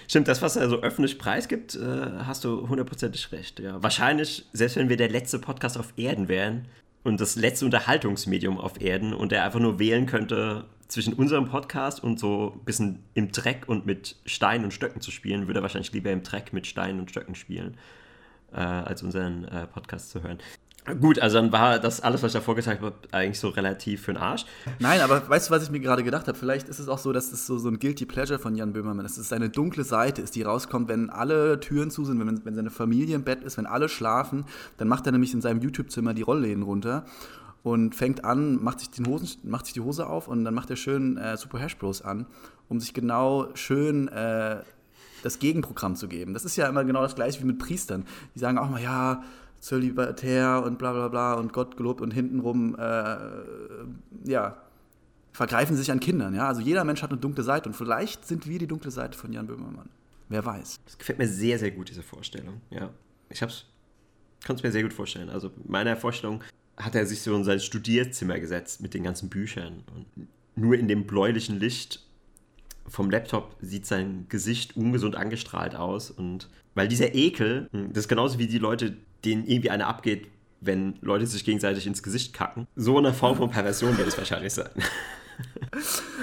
Stimmt, das, was er so öffentlich preisgibt, hast du hundertprozentig recht, ja. Wahrscheinlich, selbst wenn wir der letzte Podcast auf Erden wären und das letzte Unterhaltungsmedium auf Erden und er einfach nur wählen könnte zwischen unserem Podcast und so ein bisschen im Dreck und mit Steinen und Stöcken zu spielen, würde er wahrscheinlich lieber im Dreck mit Steinen und Stöcken spielen, als unseren Podcast zu hören. Gut, also dann war das alles, was ich da vorgezeigt habe, eigentlich so relativ für den Arsch. Nein, aber weißt du, was ich mir gerade gedacht habe? Vielleicht ist es auch so, dass es so ein Guilty Pleasure von Jan Böhmermann ist. Es ist seine dunkle Seite, ist, die rauskommt, wenn alle Türen zu sind, wenn seine Familie im Bett ist, wenn alle schlafen, dann macht er nämlich in seinem YouTube-Zimmer die Rollläden runter und fängt an, macht sich die Hose auf und dann macht er schön SuperHash Bros an, um sich genau schön das Gegenprogramm zu geben. Das ist ja immer genau das Gleiche wie mit Priestern. Die sagen auch mal, ja, zölibatär und bla bla bla und Gott gelobt und hintenrum, ja, vergreifen sich an Kindern. Ja? Also jeder Mensch hat eine dunkle Seite und vielleicht sind wir die dunkle Seite von Jan Böhmermann. Wer weiß. Das gefällt mir sehr, sehr gut, diese Vorstellung. Ja, kann es mir sehr gut vorstellen. Also in meiner Vorstellung hat er sich so in sein Studierzimmer gesetzt mit den ganzen Büchern. Und nur in dem bläulichen Licht vom Laptop sieht sein Gesicht ungesund angestrahlt aus. Und weil dieser Ekel, das ist genauso wie die Leute, denen irgendwie einer abgeht, wenn Leute sich gegenseitig ins Gesicht kacken. So eine Form von Perversion wird es wahrscheinlich sein.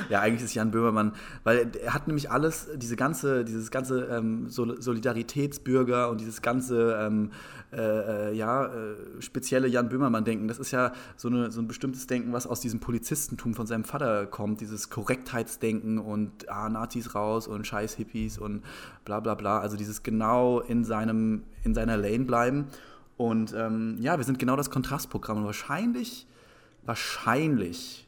Ja, eigentlich ist Jan Böhmermann, weil er hat nämlich alles, dieses ganze Solidaritätsbürger und dieses ganze spezielle Jan Böhmermann-Denken, das ist ja so ein bestimmtes Denken, was aus diesem Polizistentum von seinem Vater kommt, dieses Korrektheitsdenken und Nazis raus und scheiß Hippies und bla bla bla, also dieses genau in seiner Lane bleiben und wir sind genau das Kontrastprogramm und wahrscheinlich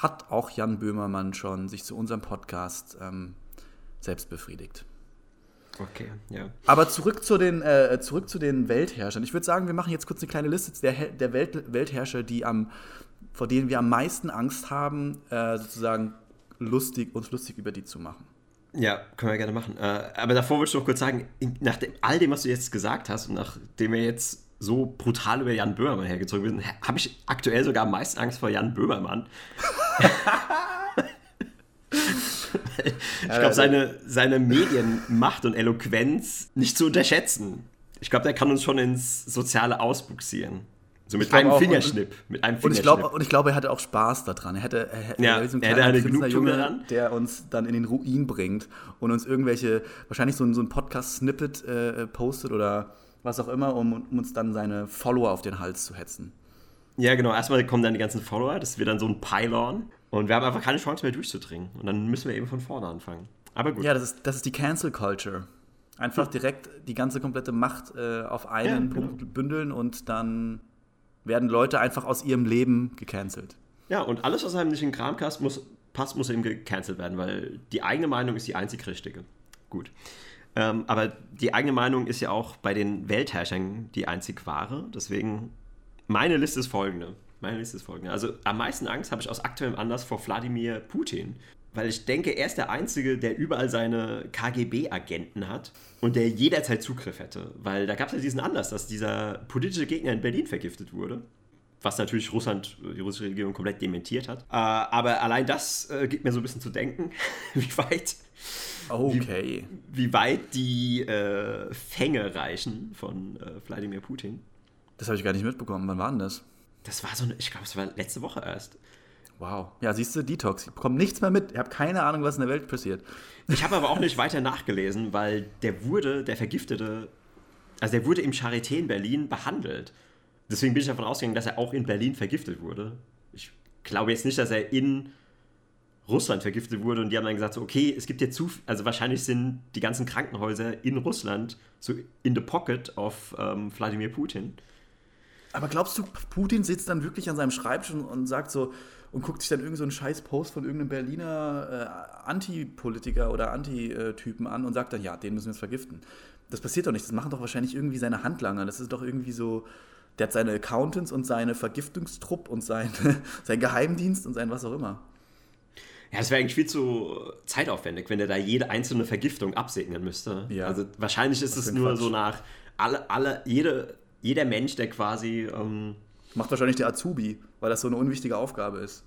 hat auch Jan Böhmermann schon sich zu unserem Podcast selbst befriedigt. Okay, ja. Aber zurück zu den Weltherrschern. Ich würde sagen, wir machen jetzt kurz eine kleine Liste der Weltherrscher, vor denen wir am meisten Angst haben, sozusagen lustig über die zu machen. Ja, können wir gerne machen. Aber davor würde ich noch kurz sagen, nach all dem, was du jetzt gesagt hast und nachdem wir jetzt so brutal über Jan Böhmermann hergezogen sind, habe ich aktuell sogar am meisten Angst vor Jan Böhmermann. Ich glaube, seine Medienmacht und Eloquenz nicht zu unterschätzen. Ich glaube, der kann uns schon ins Soziale ausbuxieren. So mit einem Fingerschnipp. Und ich glaube, er hatte auch Spaß daran. Er hätte eine Genugtuung daran. Der uns dann in den Ruin bringt und uns irgendwelche, wahrscheinlich so ein Podcast-Snippet postet oder was auch immer, um uns dann seine Follower auf den Hals zu hetzen. Ja, genau. Erstmal kommen dann die ganzen Follower, das wird dann so ein Pylon. Und wir haben einfach keine Chance mehr durchzudringen. Und dann müssen wir eben von vorne anfangen. Aber gut. Ja, das ist die Cancel Culture. Einfach direkt die ganze komplette Macht auf einen Punkt bündeln und dann werden Leute einfach aus ihrem Leben gecancelt. Ja, und alles, was einem nicht in den Kram passt, muss eben gecancelt werden, weil die eigene Meinung ist die einzig richtige. Gut. Aber die eigene Meinung ist ja auch bei den Weltherrschern die einzig wahre. Deswegen, meine Liste ist folgende. Also am meisten Angst habe ich aus aktuellem Anlass vor Wladimir Putin. Weil ich denke, er ist der Einzige, der überall seine KGB-Agenten hat und der jederzeit Zugriff hätte. Weil da gab es ja diesen Anlass, dass dieser politische Gegner in Berlin vergiftet wurde. Was natürlich die russische Regierung komplett dementiert hat. Aber allein das gibt mir so ein bisschen zu denken, wie weit die Fänge reichen von Wladimir Putin. Das habe ich gar nicht mitbekommen. Wann war denn das? Das war ich glaube, es war letzte Woche erst. Wow. Ja, siehst du, Detox. Ich bekomme nichts mehr mit. Ich habe keine Ahnung, was in der Welt passiert. Ich habe aber auch nicht weiter nachgelesen, weil der wurde im Charité in Berlin behandelt. Deswegen bin ich davon ausgegangen, dass er auch in Berlin vergiftet wurde. Ich glaube jetzt nicht, dass er in Russland vergiftet wurde und die haben dann gesagt, so, okay, es gibt jetzt also wahrscheinlich sind die ganzen Krankenhäuser in Russland so in the pocket of Wladimir Putin. Aber glaubst du, Putin sitzt dann wirklich an seinem Schreibtisch und sagt so und guckt sich dann irgend so einen scheiß Post von irgendeinem Berliner Antipolitiker oder Antitypen an und sagt dann, ja, den müssen wir jetzt vergiften. Das passiert doch nicht, das machen doch wahrscheinlich irgendwie seine Handlanger, das ist doch irgendwie so. Der hat seine Accountants und seine Vergiftungstrupp und sein Geheimdienst und sein was auch immer. Ja, das wäre eigentlich viel zu zeitaufwendig, wenn der da jede einzelne Vergiftung absegnen müsste. Ja. Also wahrscheinlich ist es nur Quatsch. So nach jeder Mensch, der quasi... Macht wahrscheinlich der Azubi, weil das so eine unwichtige Aufgabe ist.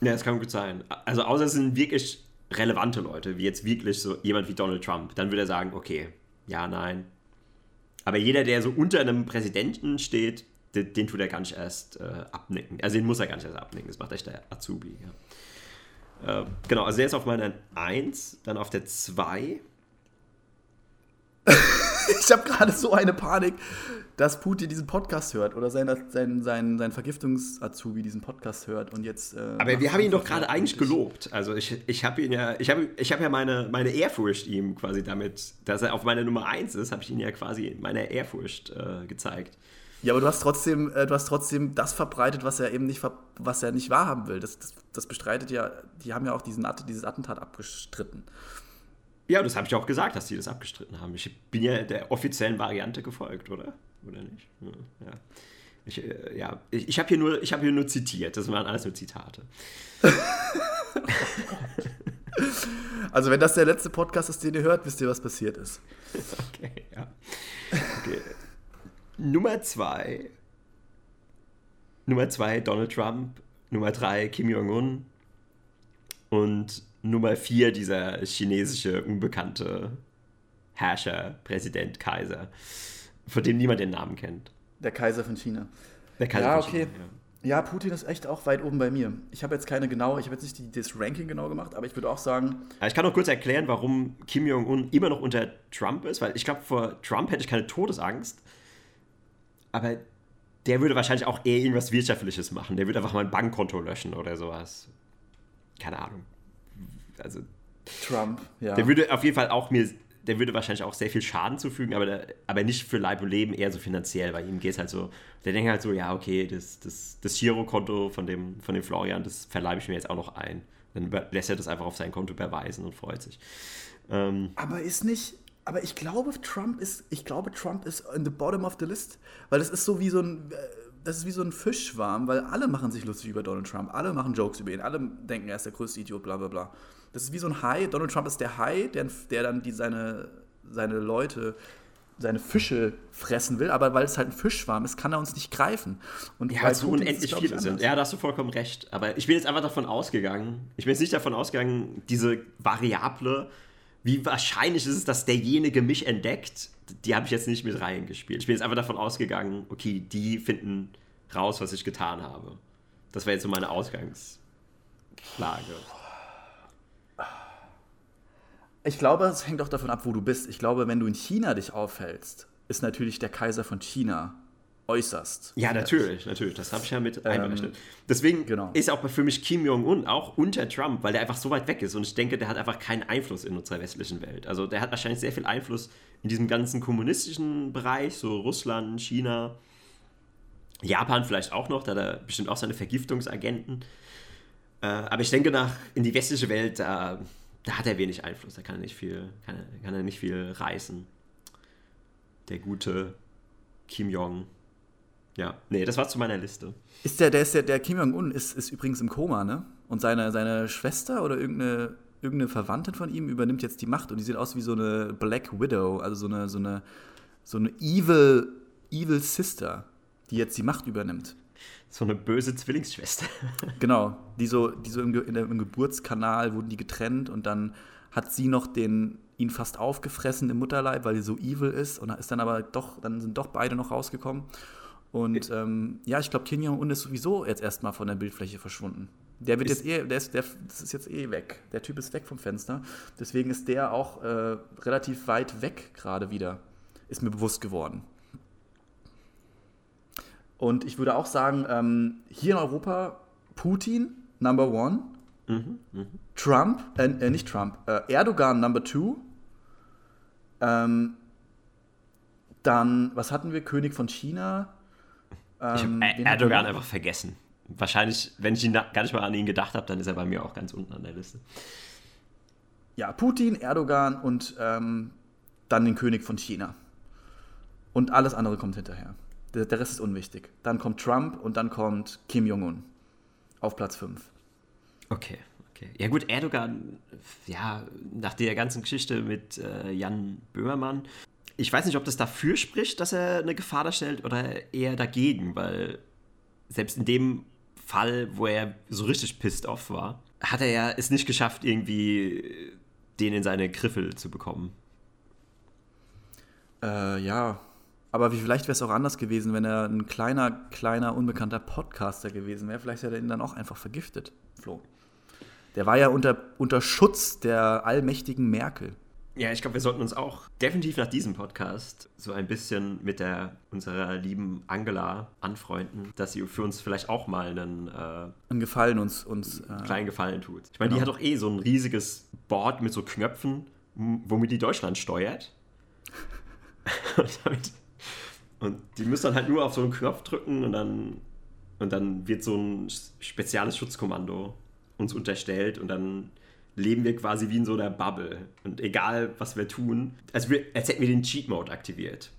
Ja, das kann gut sein. Also außer es sind wirklich relevante Leute, wie jetzt wirklich so jemand wie Donald Trump. Dann würde er sagen, okay, ja, nein. Aber jeder, der so unter einem Präsidenten steht, den tut er gar nicht erst abnicken. Also den muss er gar nicht erst abnicken. Das macht echt der Azubi. Ja. Genau, also der ist auf meiner 1, dann auf der 2. Ich habe gerade so eine Panik, dass Putin diesen Podcast hört oder sein Vergiftungs-Azubi diesen Podcast hört und jetzt... Aber wir haben ihn doch gerade eigentlich gelobt. Also ich habe ja meine Ehrfurcht ihm quasi damit, dass er auf meiner Nummer 1 ist, habe ich ihn ja quasi meiner Ehrfurcht gezeigt. Ja, aber du hast trotzdem das verbreitet, was er nicht wahrhaben will. Das bestreitet ja, die haben ja auch dieses Attentat abgestritten. Ja, das habe ich auch gesagt, dass die das abgestritten haben. Ich bin ja der offiziellen Variante gefolgt, oder? Oder nicht? Ja. Ich habe hier nur zitiert. Das waren alles nur Zitate. Also wenn das der letzte Podcast ist, den ihr hört, wisst ihr, was passiert ist. Okay, ja. Okay. Nummer 2 Donald Trump, Nummer 3 Kim Jong-un und Nummer 4 dieser chinesische, unbekannte Herrscher, Präsident, Kaiser, von dem niemand den Namen kennt. Der Kaiser von China. Der Kaiser von China, ja. Ja, Putin ist echt auch weit oben bei mir. Ich habe jetzt nicht das Ranking genau gemacht, aber ich würde auch sagen... Ich kann noch kurz erklären, warum Kim Jong-un immer noch unter Trump ist, weil ich glaube, vor Trump hätte ich keine Todesangst, aber der würde wahrscheinlich auch eher irgendwas Wirtschaftliches machen. Der würde einfach mal ein Bankkonto löschen oder sowas. Keine Ahnung. Also... Trump, ja. Der würde auf jeden Fall auch mir... Der würde wahrscheinlich auch sehr viel Schaden zufügen, aber nicht für Leib und Leben, eher so finanziell. Bei ihm geht es halt so, der denkt halt so, ja, okay, das Girokonto von dem Florian, das verleibe ich mir jetzt auch noch ein. Dann lässt er das einfach auf sein Konto überweisen und freut sich. Aber ich glaube, Trump ist in the bottom of the list, weil das ist wie so ein Fischschwarm, weil alle machen sich lustig über Donald Trump, alle machen Jokes über ihn, alle denken, er ist der größte Idiot, bla bla bla. Das ist wie so ein Hai. Donald Trump ist der Hai, der dann seine Leute, seine Fische fressen will, aber weil es halt ein Fischschwarm ist, kann er uns nicht greifen. Und ja, weil so unendlich viele sind. Ja, da hast du vollkommen recht. Aber ich bin jetzt nicht davon ausgegangen, diese Variable, wie wahrscheinlich ist es, dass derjenige mich entdeckt, die habe ich jetzt nicht mit reingespielt. Ich bin jetzt einfach davon ausgegangen, okay, die finden raus, was ich getan habe. Das war jetzt so meine Ausgangslage. Ich glaube, es hängt auch davon ab, wo du bist. Ich glaube, wenn du in China dich aufhältst, ist natürlich der Kaiser von China äußerst. Ja, natürlich. Das habe ich ja mit einberechnet. Deswegen ist auch für mich Kim Jong-un auch unter Trump, weil der einfach so weit weg ist. Und ich denke, der hat einfach keinen Einfluss in unserer westlichen Welt. Also der hat wahrscheinlich sehr viel Einfluss in diesem ganzen kommunistischen Bereich, so Russland, China, Japan vielleicht auch noch, da hat er bestimmt auch seine Vergiftungsagenten. Aber ich denke, in die westliche Welt, da hat er wenig Einfluss, da kann er nicht viel reißen. Der gute Kim Jong. Ja, nee, das war zu meiner Liste. Der Kim Jong-un ist übrigens im Koma, ne? Und seine Schwester oder irgendeine Verwandte von ihm übernimmt jetzt die Macht und die sieht aus wie so eine Black Widow, also so eine evil Sister, die jetzt die Macht übernimmt. So eine böse Zwillingsschwester. Genau, die so im Geburtskanal wurden die getrennt und dann hat sie noch ihn fast aufgefressen im Mutterleib, weil sie so evil ist und ist dann aber sind doch beide noch rausgekommen. Und ich glaube, Kim Jong-un ist sowieso jetzt erstmal von der Bildfläche verschwunden. Der ist jetzt weg. Der Typ ist weg vom Fenster. Deswegen ist der auch relativ weit weg gerade wieder. Ist mir bewusst geworden. Und ich würde auch sagen, hier in Europa, Putin, number one, Erdogan, number two, dann, was hatten wir, König von China. Ich habe Erdogan einfach vergessen. Wahrscheinlich, wenn ich gar nicht mal an ihn gedacht habe, dann ist er bei mir auch ganz unten an der Liste. Ja, Putin, Erdogan und dann den König von China. Und alles andere kommt hinterher. Der Rest ist unwichtig. Dann kommt Trump und dann kommt Kim Jong-un auf Platz 5. Okay. Ja gut, Erdogan, ja, nach der ganzen Geschichte mit Jan Böhmermann, ich weiß nicht, ob das dafür spricht, dass er eine Gefahr darstellt oder eher dagegen, weil selbst in dem Fall, wo er so richtig pissed off war, hat er ja es nicht geschafft, irgendwie den in seine Griffel zu bekommen. Ja... Aber vielleicht wäre es auch anders gewesen, wenn er ein kleiner, unbekannter Podcaster gewesen wäre. Vielleicht hätte er ihn dann auch einfach vergiftet, Flo. Der war ja unter Schutz der allmächtigen Merkel. Ja, ich glaube, wir sollten uns auch definitiv nach diesem Podcast so ein bisschen mit unserer lieben Angela anfreunden, dass sie für uns vielleicht auch mal einen Gefallen uns kleinen Gefallen tut. Ich meine, genau. Die hat doch eh so ein riesiges Board mit so Knöpfen, womit die Deutschland steuert. Und die müssen dann halt nur auf so einen Knopf drücken und dann wird so ein spezielles Schutzkommando uns unterstellt und dann leben wir quasi wie in so einer Bubble. Und egal, was wir tun, als hätten wir den Cheat-Mode aktiviert.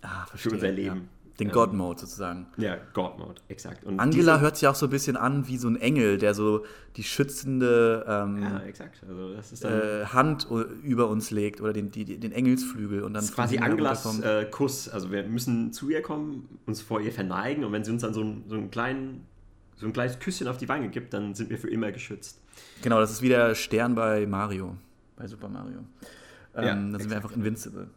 Ah, verstehe. Für unser Leben. Den God-Mode sozusagen. Ja, God-Mode, exakt. Und Angela hört sich auch so ein bisschen an wie so ein Engel, der so die schützende also das ist Hand über uns legt oder den Engelsflügel. Und dann das ist quasi Angelas Kuss. Also wir müssen zu ihr kommen, uns vor ihr verneigen und wenn sie uns dann so ein kleines Küsschen auf die Wange gibt, dann sind wir für immer geschützt. Genau, das ist wie der Stern bei Mario, bei Super Mario. Dann sind wir einfach invincible.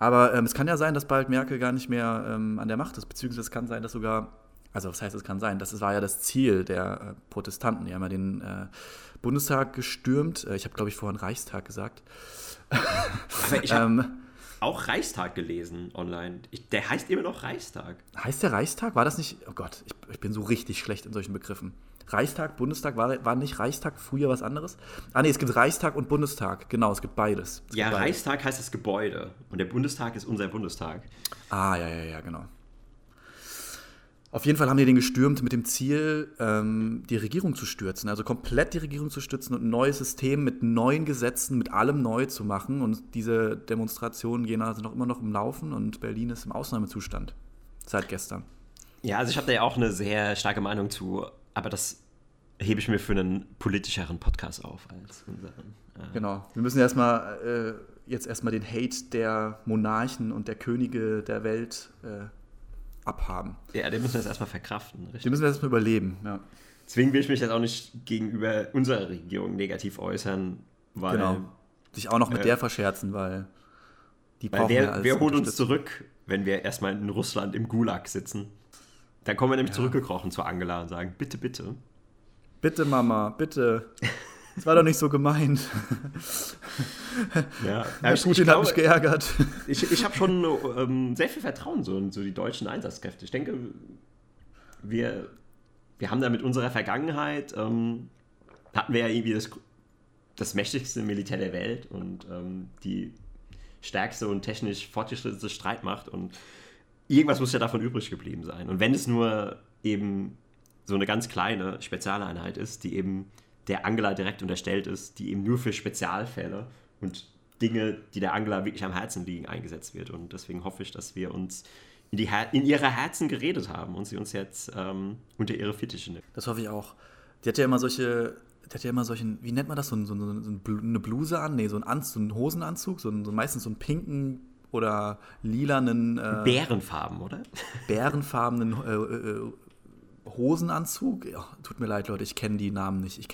Aber es kann ja sein, dass bald Merkel gar nicht mehr an der Macht ist, beziehungsweise es kann sein, dass sogar, also was heißt es kann sein, das war ja das Ziel der Protestanten, die haben ja den Bundestag gestürmt, ich habe glaube ich vorhin Reichstag gesagt. Aber ich habe auch Reichstag gelesen online, der heißt immer noch Reichstag. Heißt der Reichstag? War das nicht, oh Gott, ich bin so richtig schlecht in solchen Begriffen. Reichstag, Bundestag, war nicht Reichstag früher was anderes? Ah, nee, es gibt Reichstag und Bundestag. Genau, es gibt beides. Es gibt beides. Reichstag heißt das Gebäude und der Bundestag ist unser Bundestag. Ah, ja, genau. Auf jeden Fall haben die den gestürmt mit dem Ziel, die Regierung zu stürzen. Also komplett die Regierung zu stürzen und ein neues System mit neuen Gesetzen, mit allem neu zu machen. Und diese Demonstrationen gehen also noch immer noch im Laufen und Berlin ist im Ausnahmezustand seit gestern. Ja, also ich habe da ja auch eine sehr starke Meinung zu. Aber das hebe ich mir für einen politischeren Podcast auf als unseren. Genau. Wir müssen jetzt erstmal den Hate der Monarchen und der Könige der Welt abhaben. Ja, den müssen wir jetzt erstmal verkraften. Richtig? Den müssen wir erstmal überleben. Ja. Deswegen will ich mich jetzt auch nicht gegenüber unserer Regierung negativ äußern, weil. Genau. Sich auch noch mit der verscherzen, weil die brauchen ja alles. Wer holt uns zurück, wenn wir erstmal in Russland im Gulag sitzen? Dann kommen wir nämlich zurückgekrochen zu Angela und sagen, bitte, bitte. Bitte, Mama, bitte. Das war doch nicht so gemeint. Ja, Herr Putin hat mich geärgert. Ich habe schon sehr viel Vertrauen in so die deutschen Einsatzkräfte. Ich denke, wir haben da mit unserer Vergangenheit, hatten wir ja irgendwie das mächtigste Militär der Welt und die stärkste und technisch fortgeschrittene Streitmacht und irgendwas muss ja davon übrig geblieben sein. Und wenn es nur eben so eine ganz kleine Spezialeinheit ist, die eben der Angela direkt unterstellt ist, die eben nur für Spezialfälle und Dinge, die der Angela wirklich am Herzen liegen, eingesetzt wird. Und deswegen hoffe ich, dass wir uns in ihre Herzen geredet haben und sie uns jetzt unter ihre Fittiche nimmt. Das hoffe ich auch. Die hat ja immer solchen, wie nennt man das, so eine Bluse an? Nee, so einen Hosenanzug, meistens so einen pinken oder lilanen bärenfarbenen Hosenanzug. Ja, tut mir leid, Leute, ich kenne die Namen nicht.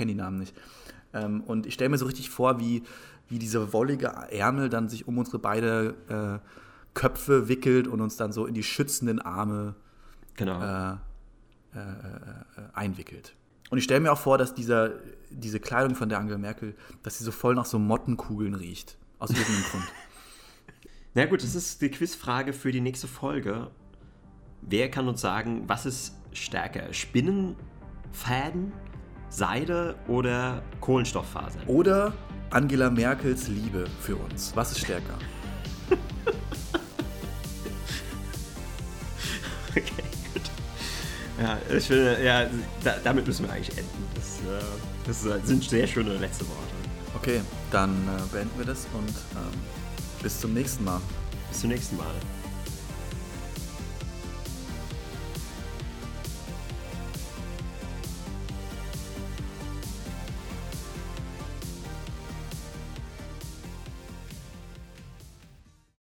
Und ich stelle mir so richtig vor, wie diese wollige Ärmel dann sich um unsere beide Köpfe wickelt und uns dann so in die schützenden Arme einwickelt. Und ich stelle mir auch vor, dass diese Kleidung von der Angela Merkel, dass sie so voll nach so Mottenkugeln riecht. Aus irgendeinem Grund. Na gut, das ist die Quizfrage für die nächste Folge. Wer kann uns sagen, was ist stärker? Spinnenfäden, Seide oder Kohlenstofffasern? Oder Angela Merkels Liebe für uns. Was ist stärker? Okay, gut. Ja, ich finde, damit müssen wir eigentlich enden. Das sind sehr schöne letzte Worte. Okay, dann beenden wir das und bis zum nächsten Mal.